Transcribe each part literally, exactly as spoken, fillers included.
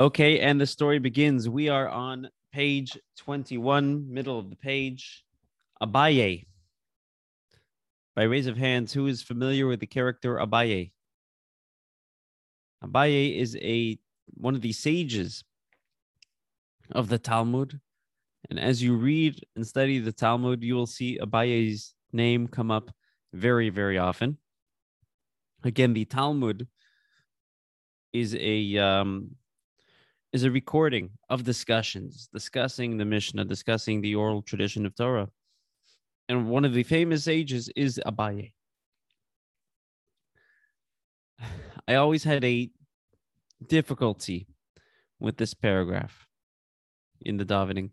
Okay, and the story begins. We are on page twenty-one, middle of the page. Abaye. By raise of hands, who is familiar with the character Abaye? Abaye is a one of the sages of the Talmud. And as you read and study the Talmud, you will see Abaye's name come up very, very often. Again, the Talmud is a... Um, is a recording of discussions, discussing the Mishnah, discussing the oral tradition of Torah. And one of the famous sages is Abaye. I always had a difficulty with this paragraph in the davening.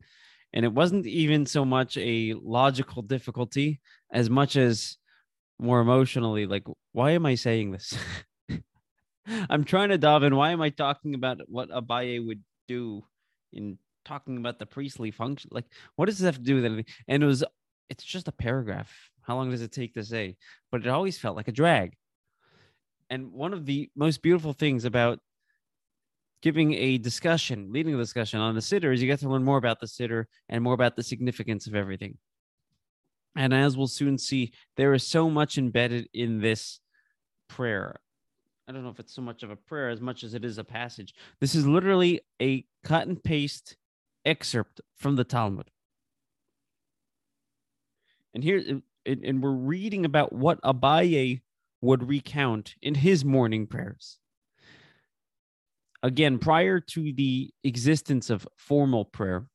And it wasn't even so much a logical difficulty as much as more emotionally, like, why am I saying this? I'm trying to daven. Why am I talking about what Abaye would do in talking about the priestly function? Like, what does this have to do with anything? And it was, it's just a paragraph. How long does it take to say? But it always felt like a drag. And one of the most beautiful things about giving a discussion, leading a discussion on the siddur, is you get to learn more about the siddur and more about the significance of everything. And as we'll soon see, there is so much embedded in this prayer. I don't know if it's so much of a prayer as much as it is a passage. This is literally a cut and paste excerpt from the Talmud. And here, and we're reading about what Abaye would recount in his morning prayers. Again, prior to the existence of formal prayer,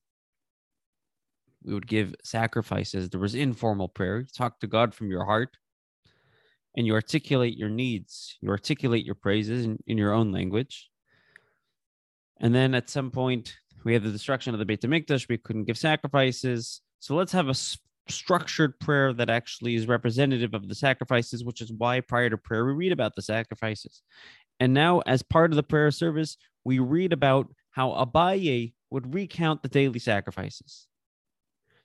we would give sacrifices. There was informal prayer. Talk to God from your heart. And you articulate your needs, you articulate your praises in, in your own language. And then at some point, we had the destruction of the Beit HaMikdash, we couldn't give sacrifices. So let's have a st- structured prayer that actually is representative of the sacrifices, which is why prior to prayer, we read about the sacrifices. And now, as part of the prayer service, we read about how Abaye would recount the daily sacrifices.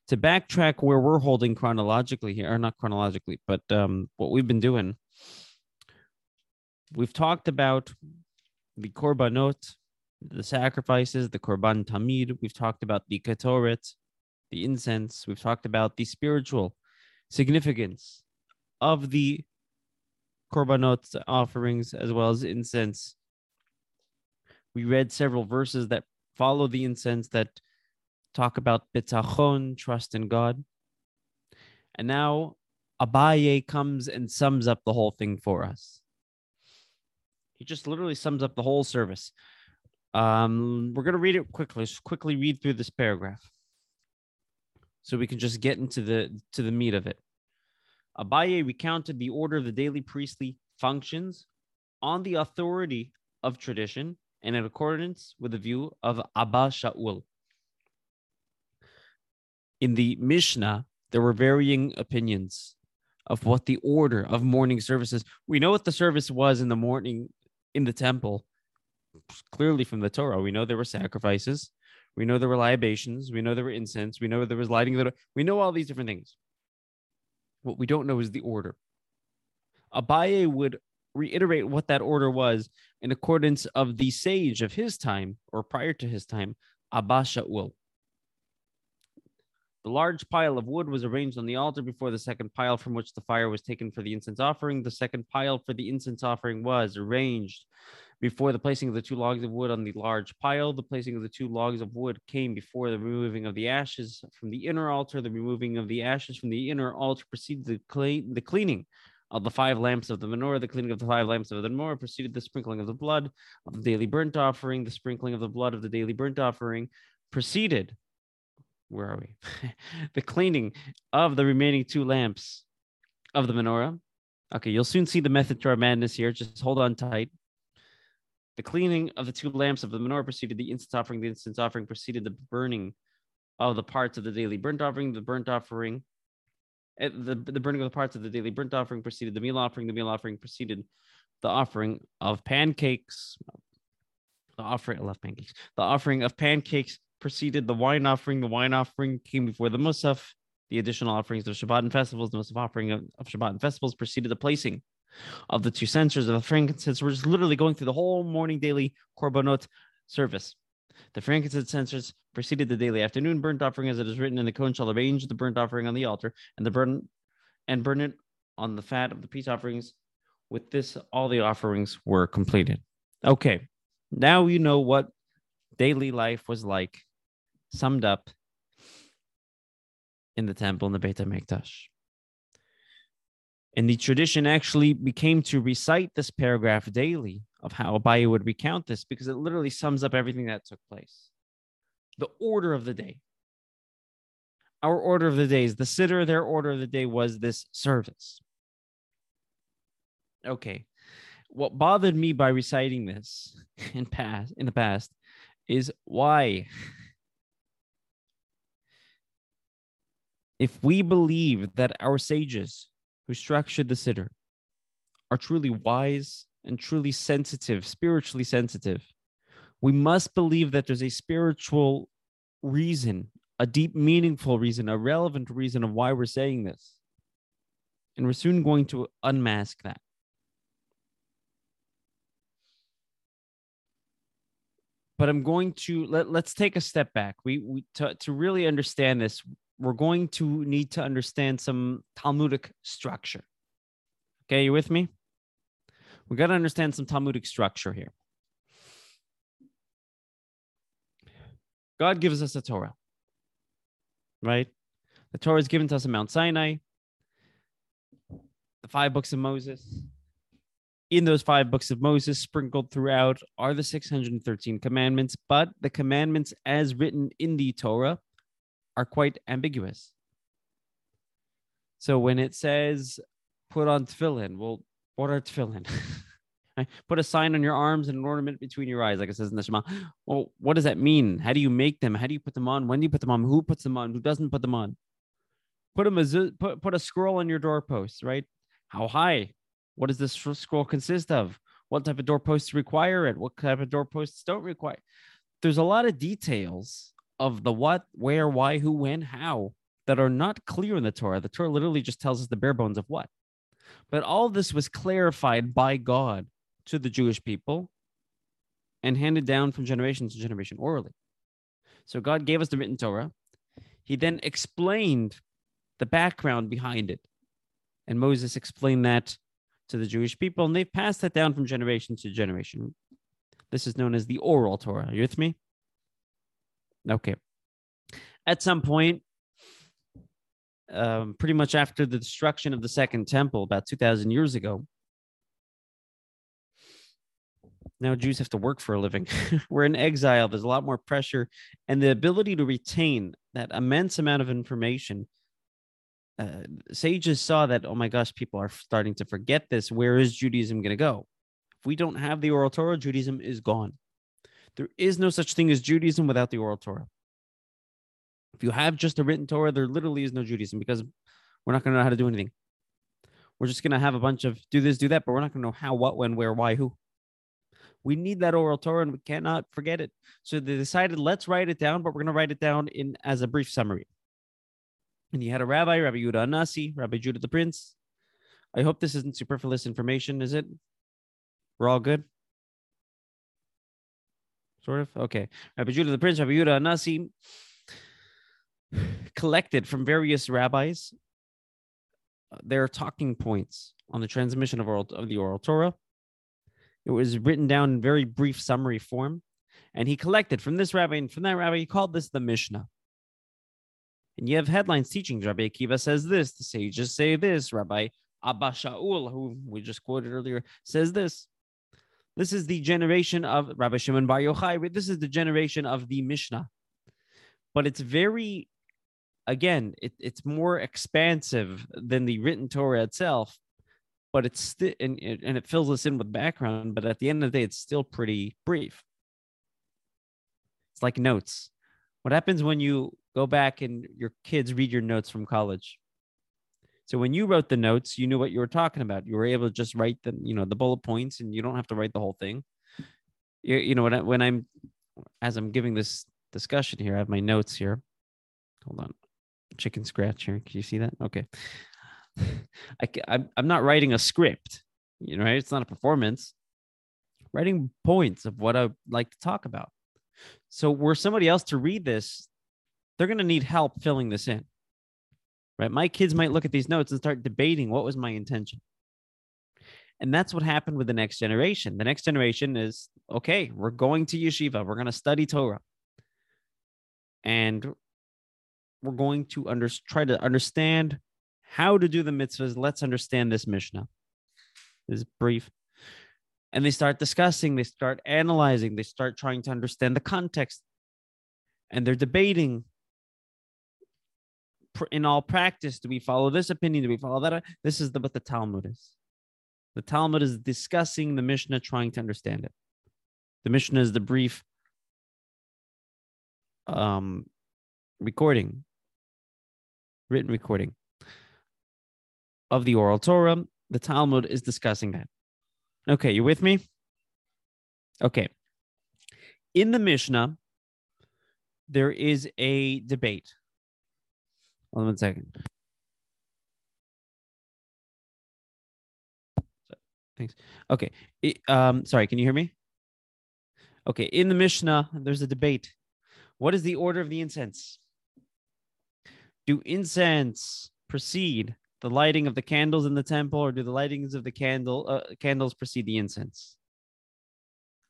To backtrack where we're holding chronologically here, or not chronologically, but um, what we've been doing, we've talked about the korbanot, the sacrifices, the korban tamid. We've talked about the ketoret, the incense. We've talked about the spiritual significance of the korbanot offerings as well as incense. We read several verses that follow the incense that talk about bitachon, trust in God. And now Abaye comes and sums up the whole thing for us. He just literally sums up the whole service. Um, we're going to read it quickly. Let's quickly read through this paragraph so we can just get into the, to the meat of it. Abaye recounted the order of the daily priestly functions on the authority of tradition and in accordance with the view of Abba Sha'ul. In the Mishnah, there were varying opinions of what the order of morning services. We know what the service was in the morning in the temple, clearly from the Torah. We know there were sacrifices. We know there were libations. We know there were incense. We know there was lighting. Of the, we know all these different things. What we don't know is the order. Abaye would reiterate what that order was in accordance of the sage of his time, or prior to his time, Abba Sha'ul. The large pile of wood was arranged on the altar before the second pile from which the fire was taken for the incense offering. The second pile for the incense offering was arranged before the placing of the two logs of wood on the large pile. The placing of the two logs of wood came before the removing of the ashes from the inner altar. The removing of the ashes from the inner altar preceded the, clean, the cleaning of the five lamps of the menorah. The cleaning of the five lamps of the menorah preceded the sprinkling of the blood of the daily burnt offering. The sprinkling of the blood of the daily burnt offering preceded... Where are we? the cleaning of the remaining two lamps of the menorah. Okay, you'll soon see the method to our madness here. Just hold on tight. The cleaning of the two lamps of the menorah preceded the incense offering. The incense offering preceded the burning of the parts of the daily burnt offering. The burnt offering, the, the burning of the parts of the daily burnt offering preceded the meal offering. The meal offering preceded the offering of pancakes. The offering, I love pancakes. The offering of pancakes preceded the wine offering. The wine offering came before the Musaf. The additional offerings of Shabbat and festivals, the Musaf offering of, of Shabbat and festivals preceded the placing of the two censers of the frankincense. We're just literally going through the whole morning daily korbanot. service. The frankincense censers preceded the daily afternoon burnt offering, as it is written, and the Kohen shall arrange the burnt offering on the altar and the burn and burn it on the fat of the peace offerings. With this, all the offerings were completed. Okay, now you know what daily life was like, summed up in the temple in the Beit HaMikdash. And the tradition actually became to recite this paragraph daily of how Abaye would recount this, because it literally sums up everything that took place. The order of the day. Our order of the day is the siddur. Their order of the day was this service. Okay. What bothered me by reciting this in past in the past is why, if we believe that our sages who structured the siddur are truly wise and truly sensitive, spiritually sensitive, we must believe that there's a spiritual reason, a deep, meaningful reason, a relevant reason of why we're saying this. And we're soon going to unmask that. But I'm going to, let, let's take a step back. We, we to, to really understand this, we're going to need to understand some Talmudic structure. Okay, you with me? We got to understand some Talmudic structure here. God gives us a Torah, right? The Torah is given to us in Mount Sinai, the five books of Moses. In those five books of Moses, sprinkled throughout, are the six hundred thirteen commandments, but the commandments as written in the Torah are quite ambiguous. So when it says, put on tefillin, well, what are tefillin? Put a sign on your arms and an ornament between your eyes, like it says in the Shema. Well, what does that mean? How do you make them? How do you put them on? When do you put them on? Who puts them on? Who doesn't put them on? Put a, mezuz- put, put a scroll on your doorpost, right? How high? What does this scroll consist of? What type of doorposts require it? What type of doorposts don't require? There's a lot of details of the what, where, why, who, when, how that are not clear in the Torah. The Torah literally just tells us the bare bones of what. But all this was clarified by God to the Jewish people and handed down from generation to generation orally. So God gave us the written Torah. He then explained the background behind it. And Moses explained that to the Jewish people, and they've passed that down from generation to generation. This is known as the oral Torah. Are you with me? Okay. At some point, um, pretty much after the destruction of the Second Temple, about two thousand years ago, now Jews have to work for a living. We're in exile. There's a lot more pressure, and the ability to retain that immense amount of information. Uh, sages saw that, oh my gosh, people are starting to forget this. Where is Judaism going to go? If we don't have the oral Torah, Judaism is gone. There is no such thing as Judaism without the oral Torah. If you have just a written Torah, there literally is no Judaism, because we're not going to know how to do anything. We're just going to have a bunch of do this, do that, but we're not going to know how, what, when, where, why, who. We need that oral Torah, and we cannot forget it. So they decided, let's write it down, but we're going to write it down in as a brief summary. And he had a rabbi, Rabbi Yehudah HaNasi, Rabbi Judah the Prince. I hope this isn't superfluous information, is it? We're all good? Sort of? Okay. Rabbi Judah the Prince, Rabbi Yehudah HaNasi, collected from various rabbis their talking points on the transmission of, oral, of the oral Torah. It was written down in very brief summary form. And he collected from this rabbi and from that rabbi. He called this the Mishnah. And you have headlines, teachings. Rabbi Akiva says this. The sages say this. Rabbi Abba Sha'ul, who we just quoted earlier, says this. This is the generation of Rabbi Shimon Bar Yochai. This is the generation of the Mishnah. But it's very, again, it, it's more expansive than the written Torah itself. But it's still, and, and it fills us in with background. But at the end of the day, it's still pretty brief. It's like notes. What happens when you go back and your kids read your notes from college? So when you wrote the notes, you knew what you were talking about. You were able to just write the, you know, the bullet points, and you don't have to write the whole thing. You, you know, when, I, when I'm, as I'm giving this discussion here, I have my notes here. Hold on. Chicken scratch here. Can you see that? Okay. I, I'm, I'm not writing a script, you know, right? It's not a performance. I'm writing points of what I'd like to talk about. So were somebody else to read this, they're going to need help filling this in, right? My kids might look at these notes and start debating what was my intention. And that's what happened with the next generation. The next generation is, okay, we're going to yeshiva. We're going to study Torah. And we're going to under, try to understand how to do the mitzvahs. Let's understand this Mishnah. This is brief. And they start discussing. They start analyzing. They start trying to understand the context. And they're debating. In all practice, do we follow this opinion? Do we follow that? This is the, what the Talmud is. The Talmud is discussing the Mishnah, trying to understand it. The Mishnah is the brief um, recording, written recording of the oral Torah. The Talmud is discussing that. Okay, you with me? Okay. In the Mishnah, there is a debate. Hold on one second. Thanks. Okay. It, um, sorry, can you hear me? Okay. In the Mishnah, there's a debate. What is the order of the incense? Do incense precede the lighting of the candles in the temple, or do the lightings of the candle uh, candles precede the incense?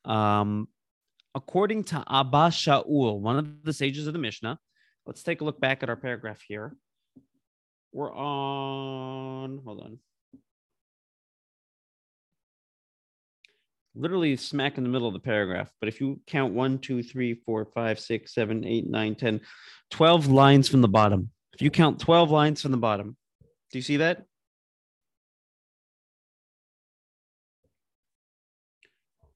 Um, according to Abba Sha'ul, one of the sages of the Mishnah, let's take a look back at our paragraph here. We're on, hold on. Literally smack in the middle of the paragraph. But if you count one, two, three, four, five, six, seven, eight, nine, ten, twelve lines from the bottom. If you count twelve lines from the bottom, do you see that?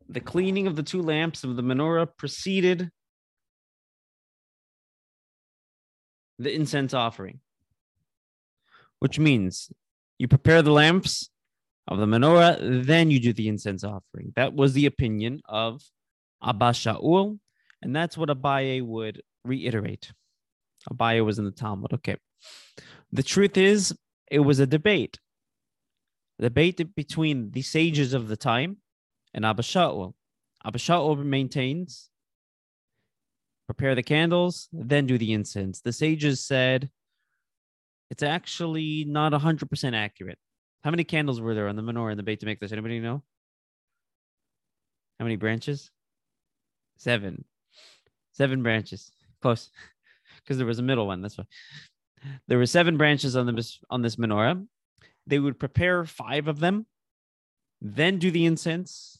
The cleaning of the two lamps of the menorah preceded the incense offering, which means you prepare the lamps of the menorah, then you do the incense offering. That was the opinion of Abba Sha'ul, and that's what Abaye would reiterate. Abaye was in the Talmud. Okay. The truth is, it was a debate. A debate between the sages of the time and Abba Sha'ul. Abba Sha'ul maintains, prepare the candles, then do the incense. The sages said, it's actually not one hundred percent accurate. How many candles were there on the menorah in the Beit HaMikdash? Anybody know? How many branches? Seven. Seven branches. Close. Because there was a middle one. That's why. There were seven branches on, the, on this menorah. They would prepare five of them, then do the incense.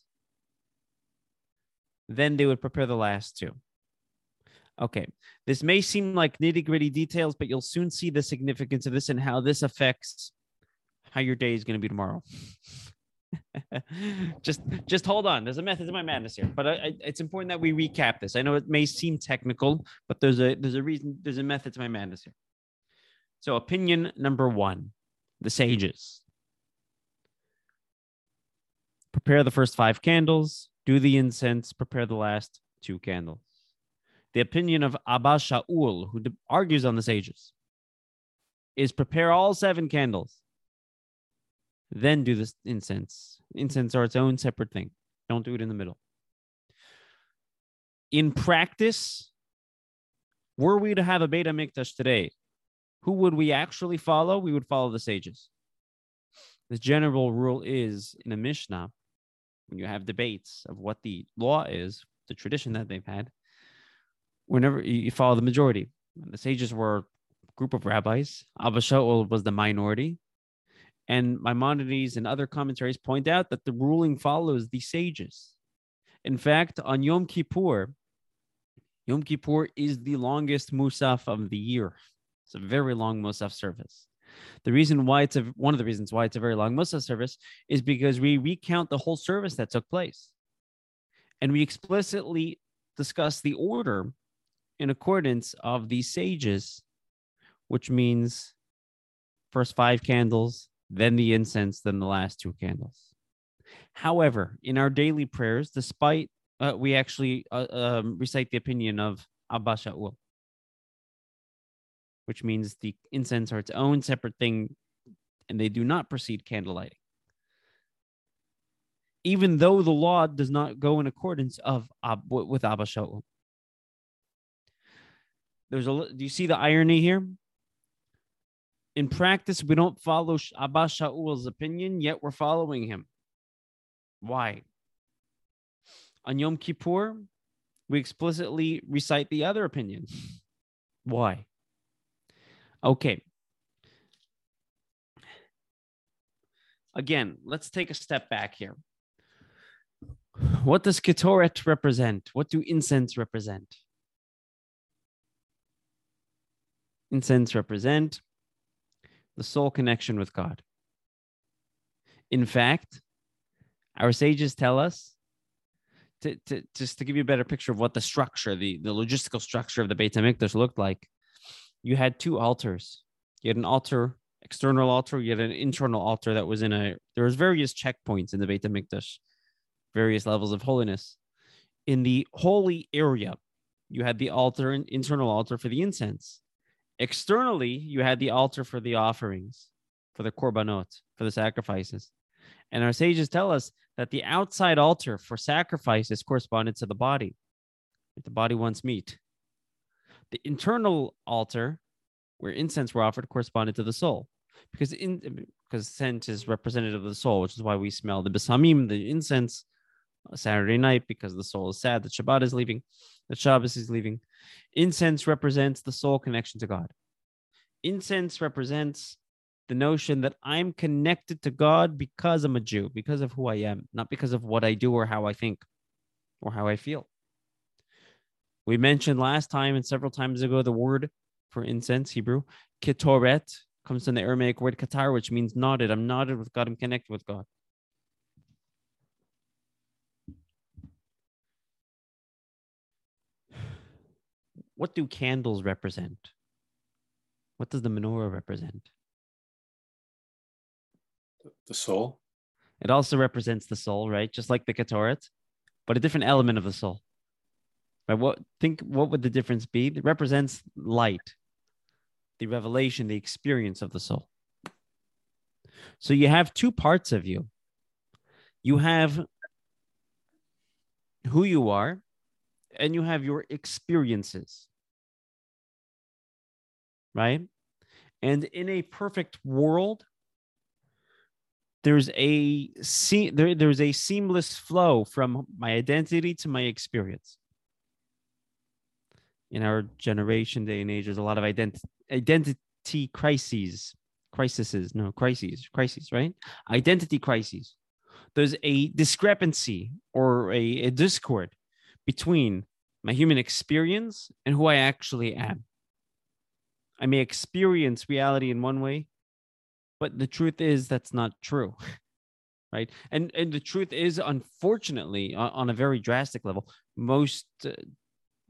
Then they would prepare the last two. Okay. This may seem like nitty-gritty details, but you'll soon see the significance of this and how this affects how your day is going to be tomorrow. just just hold on. There's a method to my madness here, but I, I, it's important that we recap this. I know it may seem technical, but there's a there's a reason, there's a method to my madness here. So opinion number one, the sages. Prepare the first five candles, do the incense, prepare the last two candles. The opinion of Abba Sha'ul, who argues on the sages, is prepare all seven candles, then do this incense. Incense are its own separate thing. Don't do it in the middle. In practice, were we to have a Beit HaMikdash today, who would we actually follow? We would follow the sages. The general rule is in the Mishnah, when you have debates of what the law is, the tradition that they've had, whenever you follow the majority. The sages were a group of rabbis. Abba Sha'ul was the minority. And Maimonides and other commentaries point out that the ruling follows the sages. In fact, on Yom Kippur, Yom Kippur is the longest Musaf of the year. It's a very long Musaf service. The reason why it's a, one of the reasons why it's a very long Musaf service is because we recount the whole service that took place. And we explicitly discuss the order in accordance of the sages, which means first five candles, then the incense, then the last two candles. However, in our daily prayers, despite uh, we actually uh, um, recite the opinion of Abba Sha'ul, which means the incense are its own separate thing, and they do not precede candle lighting. Even though the law does not go in accordance of uh, with Abba Sha'ul, There's a. Do you see the irony here? In practice, we don't follow Abba Sha'ul's opinion, yet we're following him. Why? On Yom Kippur, we explicitly recite the other opinion. Why? Okay. Again, let's take a step back here. What does ketoret represent? What do incense represent? Incense represent the soul connection with God. In fact, our sages tell us, to, to, just to give you a better picture of what the structure, the, the logistical structure of the Beit HaMikdash looked like, you had two altars. You had an altar, external altar, you had an internal altar that was in a, there was various checkpoints in the Beit HaMikdash, various levels of holiness. In the holy area, you had the altar, an internal altar for the incense. Externally, you had the altar for the offerings, for the korbanot, for the sacrifices. And our sages tell us that the outside altar for sacrifices corresponded to the body. The body wants meat. The internal altar, where incense were offered, corresponded to the soul. Because in, because scent is representative of the soul, which is why we smell the besamim, the incense, Saturday night, because the soul is sad that Shabbat is leaving, that Shabbos is leaving. Incense represents the soul connection to God. Incense represents the notion that I'm connected to God because I'm a Jew, because of who I am, not because of what I do or how I think or how I feel. We mentioned last time and several times ago the word for incense, Hebrew, ketoret, comes from the Aramaic word katar, which means knotted. I'm knotted with God. I'm connected with God. What do candles represent? What does the menorah represent? The soul. It also represents the soul, right? Just like the ketoret, but a different element of the soul. But what think what would the difference be? It represents light, the revelation, the experience of the soul. So you have two parts of you. You have who you are, and you have your experiences. Right? And in a perfect world, there's a se- there, there's a seamless flow from my identity to my experience. In our generation, day and age, there's a lot of ident- identity crises, crises, no, crises, crises, right? Identity crises. There's a discrepancy or a, a discord between my human experience and who I actually am. I may experience reality in one way, but the truth is that's not true, right? And and the truth is, unfortunately, on, on a very drastic level, most, uh,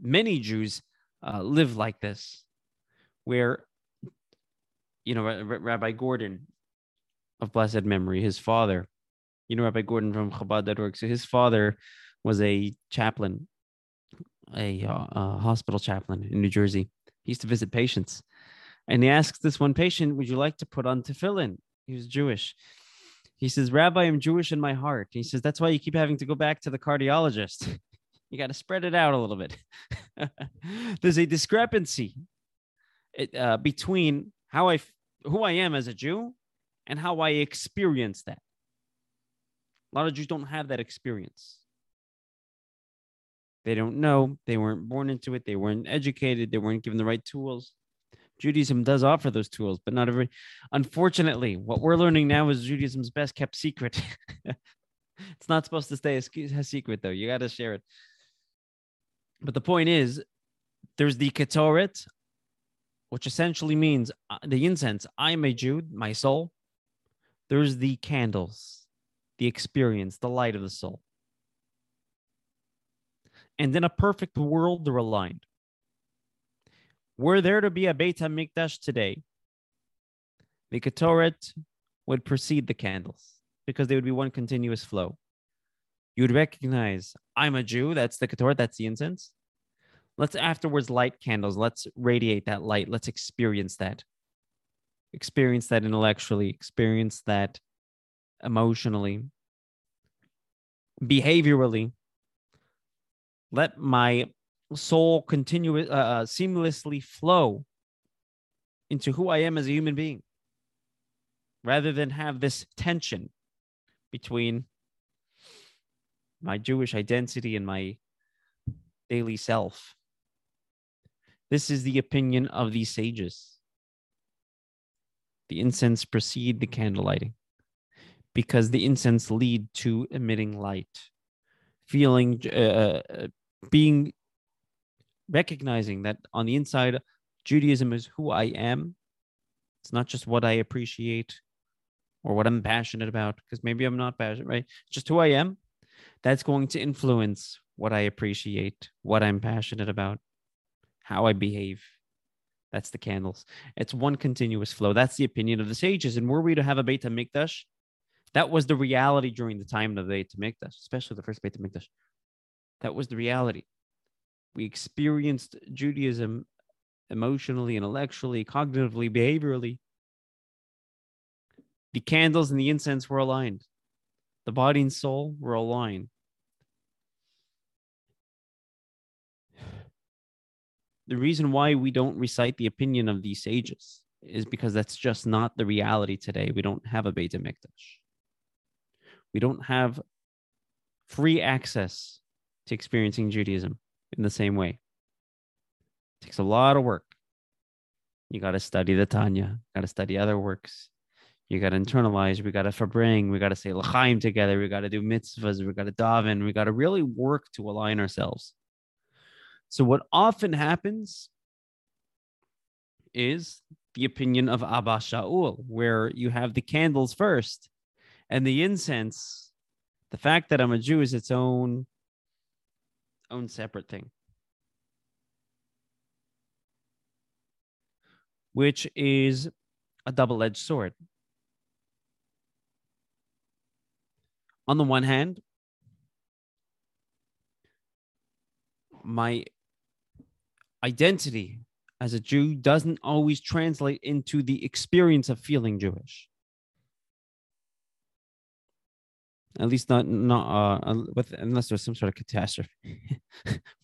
many Jews uh, live like this, where, you know, R- R- Rabbi Gordon of blessed memory, his father, you know, Rabbi Gordon from Chabad dot org, so his father was a chaplain, a uh, uh, hospital chaplain in New Jersey. He used to visit patients. And he asks this one patient, would you like to put on tefillin? He was Jewish. He says, Rabbi, I'm Jewish in my heart. He says, that's why you keep having to go back to the cardiologist. You got to spread it out a little bit. There's a discrepancy it, uh, between how I, who I am as a Jew and how I experience that. A lot of Jews don't have that experience. They don't know. They weren't born into it. They weren't educated. They weren't given the right tools. Judaism does offer those tools, but not every. Unfortunately, what we're learning now is Judaism's best kept secret. It's not supposed to stay a secret, though. You got to share it. But the point is, there's the ketoret, which essentially means the incense. I'm a Jew, my soul. There's the candles, the experience, the light of the soul. And in a perfect world, they're aligned. Were there to be a Beit HaMikdash today, the ketoret would precede the candles because they would be one continuous flow. You would recognize, I'm a Jew, that's the ketoret, that's the incense. Let's afterwards light candles. Let's radiate that light. Let's experience that. Experience that intellectually. Experience that emotionally. Behaviorally. Let my soul continue, uh, seamlessly flow into who I am as a human being, rather than have this tension between my Jewish identity and my daily self. This is the opinion of these sages. The incense precede the candle lighting, because the incense lead to emitting light, feeling, uh, being, recognizing that on the inside, Judaism is who I am. It's not just what I appreciate or what I'm passionate about, because maybe I'm not passionate, right? It's just who I am. That's going to influence what I appreciate, what I'm passionate about, how I behave. That's the candles. It's one continuous flow. That's the opinion of the sages. And were we to have a Beit HaMikdash, that was the reality during the time of the Beit HaMikdash, especially the first Beit HaMikdash. That was the reality. We experienced Judaism emotionally, intellectually, cognitively, behaviorally. The candles and the incense were aligned. The body and soul were aligned. The reason why we don't recite the opinion of these sages is because that's just not the reality today. We don't have a Beit HaMikdash. We don't have free access to experiencing Judaism in the same way. It takes a lot of work. You got to study the Tanya, got to study other works. You got to internalize, we got to fabring, we got to say l'chaim together, we got to do mitzvahs, we got to daven, we got to really work to align ourselves. So what often happens is the opinion of Abba Sha'ul, where you have the candles first and the incense. The fact that I'm a Jew is its own, own separate thing, which is a double-edged sword. On the one hand, my identity as a Jew doesn't always translate into the experience of feeling Jewish. At least not, not uh, with, unless there's some sort of catastrophe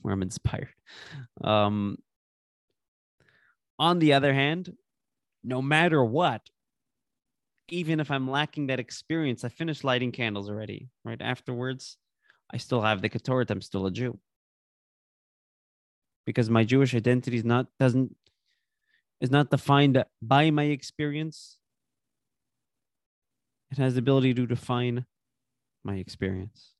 where I'm inspired. Um, on the other hand, no matter what, even if I'm lacking that experience, I finished lighting candles already, right? Afterwards, I still have the ketoret. I'm still a Jew. Because my Jewish identity is not doesn't is not defined by my experience. It has the ability to define my experience.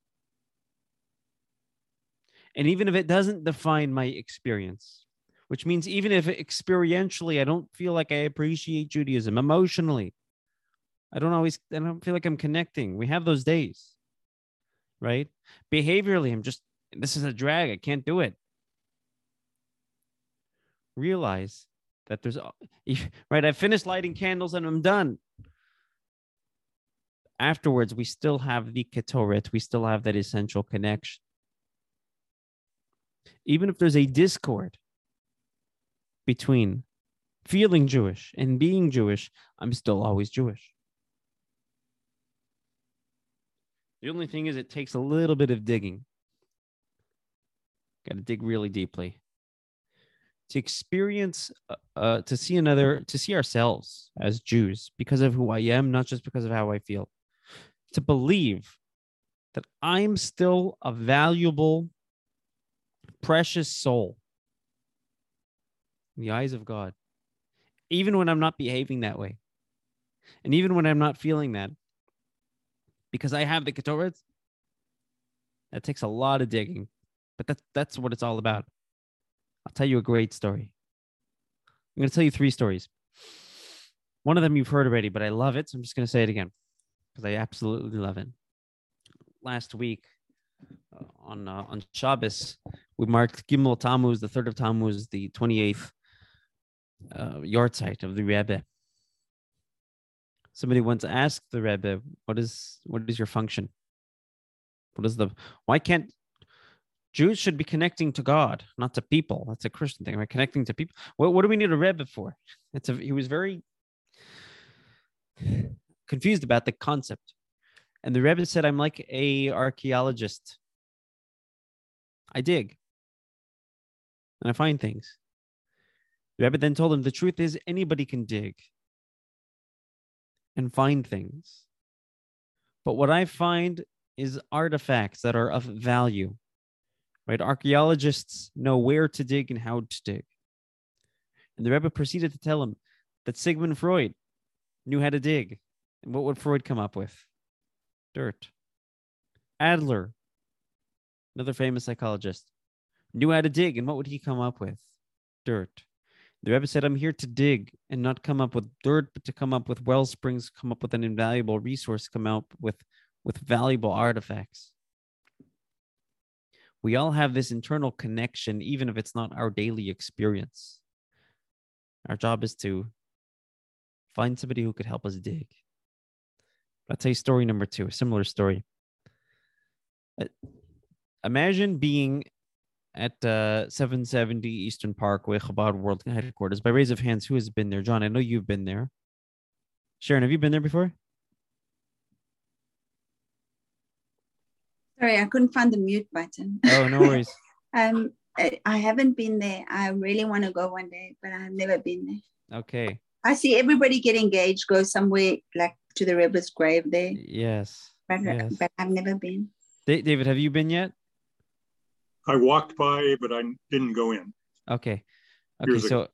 And even if it doesn't define my experience, which means even if experientially I don't feel like I appreciate Judaism, emotionally, I don't always I don't feel like I'm connecting. We have those days, right? Behaviorally, I'm just this is a drag. I can't do it. Realize that there's, right, I finished lighting candles and I'm done. Afterwards, we still have the ketoret. We still have that essential connection. Even if there's a discord between feeling Jewish and being Jewish, I'm still always Jewish. The only thing is it takes a little bit of digging. Got to dig really deeply. To experience, uh, to see another, to see ourselves as Jews because of who I am, not just because of how I feel. To believe that I'm still a valuable, precious soul in the eyes of God, even when I'm not behaving that way. And even when I'm not feeling that, because I have the ketoret, that takes a lot of digging, but that's, that's what it's all about. I'll tell you a great story. I'm going to tell you three stories. One of them you've heard already, but I love it. So I'm just going to say it again because I absolutely love it. Last week uh, on uh, on Shabbos, we marked Gimel Tammuz, the third of Tammuz, the twenty-eighth uh, Yahrzeit of the Rebbe. Somebody once asked the Rebbe, "What is what is your function? What is the why can't?" Jews should be connecting to God, not to people. That's a Christian thing. We're connecting to people. What, what do we need a Rebbe for? It's a, he was very confused about the concept. And the Rebbe said, I'm like an archaeologist. I dig. and I find things. The Rebbe then told him, the truth is anybody can dig and find things. But what I find is artifacts that are of value, right? Archaeologists know where to dig and how to dig. And the Rebbe proceeded to tell him that Sigmund Freud knew how to dig. And what would Freud come up with? Dirt. Adler, another famous psychologist, knew how to dig. And what would he come up with? Dirt. The Rebbe said, I'm here to dig and not come up with dirt, but to come up with well springs, come up with an invaluable resource, come up with, with valuable artifacts. We all have this internal connection, even if it's not our daily experience. Our job is to find somebody who could help us dig. I'll tell you story number two, a similar story. Imagine being at uh, seven seventy Eastern Parkway, Chabad World Headquarters. By raise of hands, who has been there? John, I know you've been there. Sharon, have you been there before? Sorry, I couldn't find the mute button. Oh, no worries. um, I haven't been there. I really want to go one day, but I've never been there. Okay. I see everybody get engaged, go somewhere like to the Rebbe's grave there. Yes. But, yes. but I've never been. David, have you been yet? I walked by, but I didn't go in. Okay. Okay, Here's so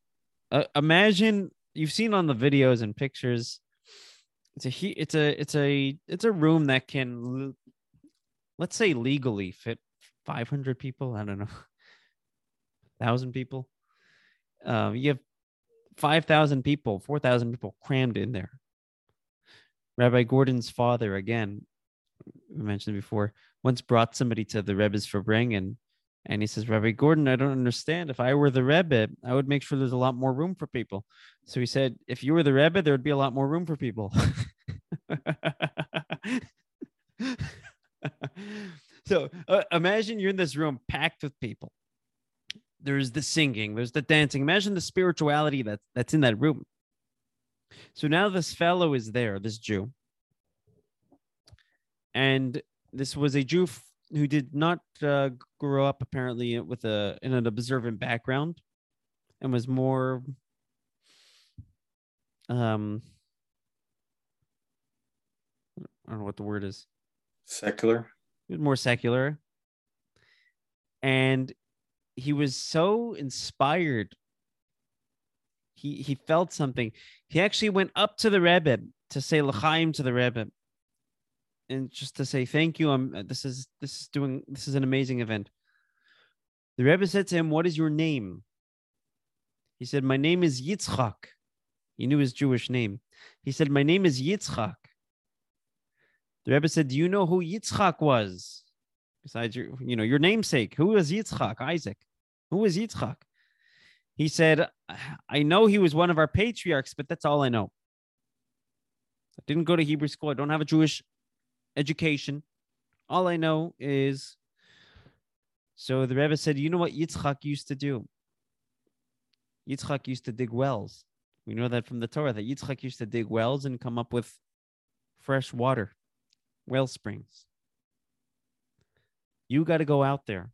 a- uh, imagine you've seen on the videos and pictures. It's a he. It's a it's a it's a room that can, let's say, legally fit five hundred people. I don't know, one thousand people. Um, you have five thousand people, four thousand people crammed in there. Rabbi Gordon's father, again, we mentioned before, once brought somebody to the Rebbe's for bring, and and he says, Rabbi Gordon, I don't understand. If I were the Rebbe, I would make sure there's a lot more room for people. So he said, if you were the Rebbe, there would be a lot more room for people. So uh, imagine you're in this room packed with people. There's the singing, there's the dancing. Imagine the spirituality that, that's in that room. So now this fellow is there, this Jew. And this was a Jew f- who did not uh, grow up apparently with a in an observant background, and was more um I don't know what the word is. Secular. More secular. And he was so inspired. He he felt something. He actually went up to the Rebbe to say l'chaim to the Rebbe, and just to say thank you. I'm this is this is doing this is an amazing event. The Rebbe said to him, "What is your name?" He said, "My name is Yitzchak." He knew his Jewish name. He said, "My name is Yitzchak." The Rebbe said, "Do you know who Yitzchak was? Besides your, you know, your namesake, who was Yitzchak? Isaac. Who was Yitzchak?" He said, "I know he was one of our patriarchs, but that's all I know. I didn't go to Hebrew school. I don't have a Jewish education. All I know is." So the Rebbe said, "You know what Yitzchak used to do? Yitzchak used to dig wells. We know that from the Torah, that Yitzchak used to dig wells and come up with fresh water, well springs. You got to go out there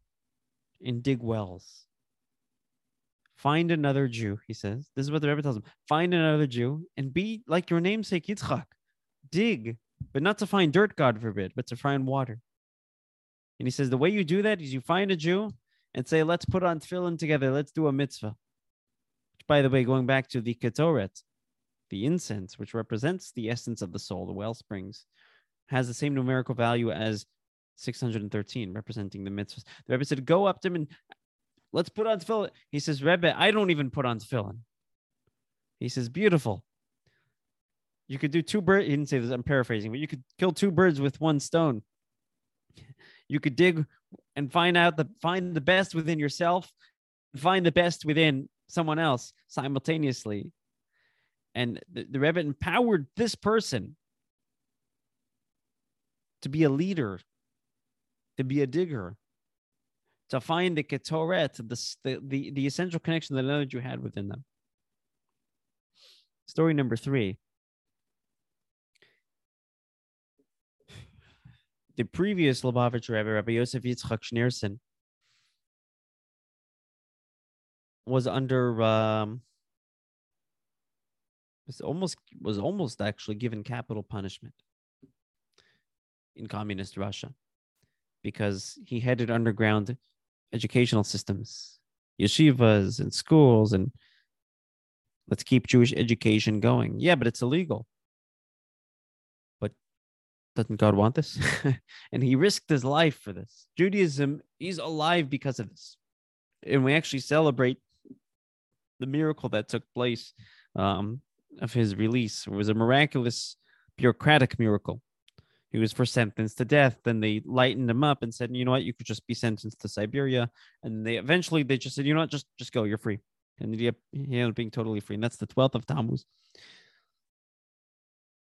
and dig wells. Find another Jew," he says. This is what the Rebbe tells him. "Find another Jew and be like your namesake, Yitzchak. Dig, but not to find dirt, God forbid, but to find water." And he says, the way you do that is you find a Jew and say, let's put on tefillin together. Let's do a mitzvah. Which, by the way, going back to the ketoret, the incense, which represents the essence of the soul, the well springs, has the same numerical value as six hundred thirteen, representing the mitzvahs. The Rebbe said, go up to him and let's put on tefillin. He says, Rebbe, I don't even put on tefillin. He says, beautiful. You could do two birds. He didn't say this, I'm paraphrasing, but you could kill two birds with one stone. You could dig and find out the, find the best within yourself, find the best within someone else simultaneously. And the, the Rebbe empowered this person to be a leader, to be a digger, to find the ketoret, the, the, the essential connection that another Jew had within them. Story number three. The previous Lubavitch Rebbe, Rabbi Yosef Yitzchak Schneerson, was under um, was almost was almost actually given capital punishment in communist Russia because he headed underground educational systems, yeshivas and schools, and let's keep Jewish education going. Yeah, but it's illegal. But doesn't God want this? And he risked his life for this. Judaism is alive because of this. And we actually celebrate the miracle that took place um, of his release. It was a miraculous bureaucratic miracle. He was first sentenced to death. Then they lightened him up and said, you know what, you could just be sentenced to Siberia. And they eventually, they just said, you know what, just, just go, you're free. And he ended up being totally free. And that's the twelfth of Tammuz.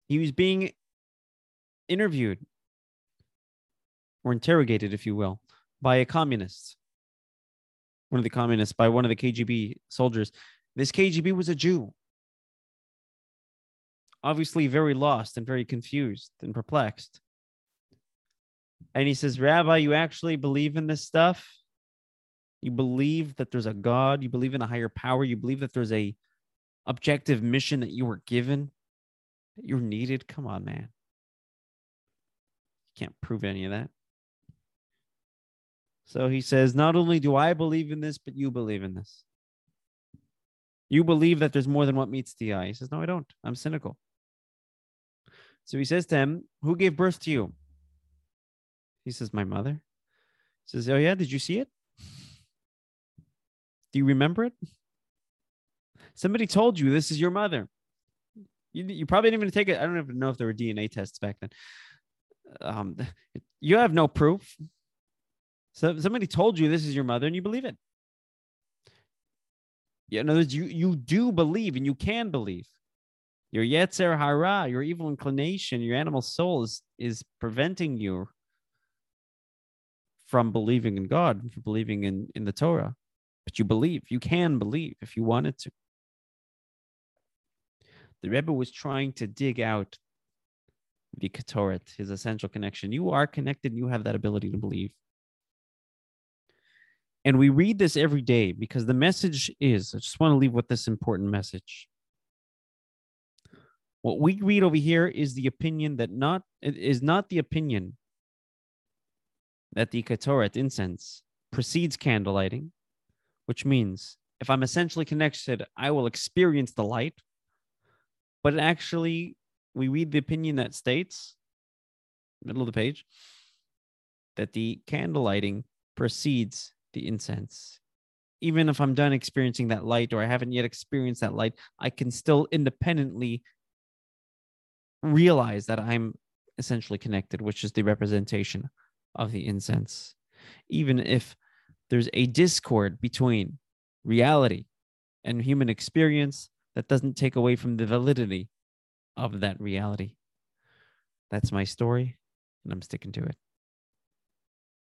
He was being interviewed or interrogated, if you will, by a communist. One of the communists, by one of the K G B soldiers. This K G B was a Jew. Obviously very lost and very confused and perplexed. And he says, Rabbi, you actually believe in this stuff? You believe that there's a God, you believe in a higher power, you believe that there's a objective mission that you were given, that you're needed. Come on, man. You can't prove any of that. So he says, not only do I believe in this, but you believe in this. You believe that there's more than what meets the eye. He says, no, I don't. I'm cynical. So he says to him, who gave birth to you? He says, my mother. He says, oh yeah, did you see it? Do you remember it? Somebody told you this is your mother. You, you probably didn't even take it. I don't even know if there were D N A tests back then. Um, you have no proof. So somebody told you this is your mother and you believe it. Yeah, in other words, you, you do believe and you can believe. Your Yetzer Hara, your evil inclination, your animal soul is, is preventing you from believing in God, from believing in, in the Torah. But you believe. You can believe if you wanted to. The Rebbe was trying to dig out the ketoret, his essential connection. You are connected. You have that ability to believe. And we read this every day because the message is, I just want to leave with this important message. What we read over here is the opinion that not, it is not the opinion that the ketoret, incense, precedes candle lighting. Which means if I'm essentially connected, I will experience the light. But actually, we read the opinion that states, middle of the page, that the candle lighting precedes the incense. Even if I'm done experiencing that light or I haven't yet experienced that light, I can still independently realize that I'm essentially connected, which is the representation of the incense. Even if there's a discord between reality and human experience, that doesn't take away from the validity of that reality. That's my story, and I'm sticking to it.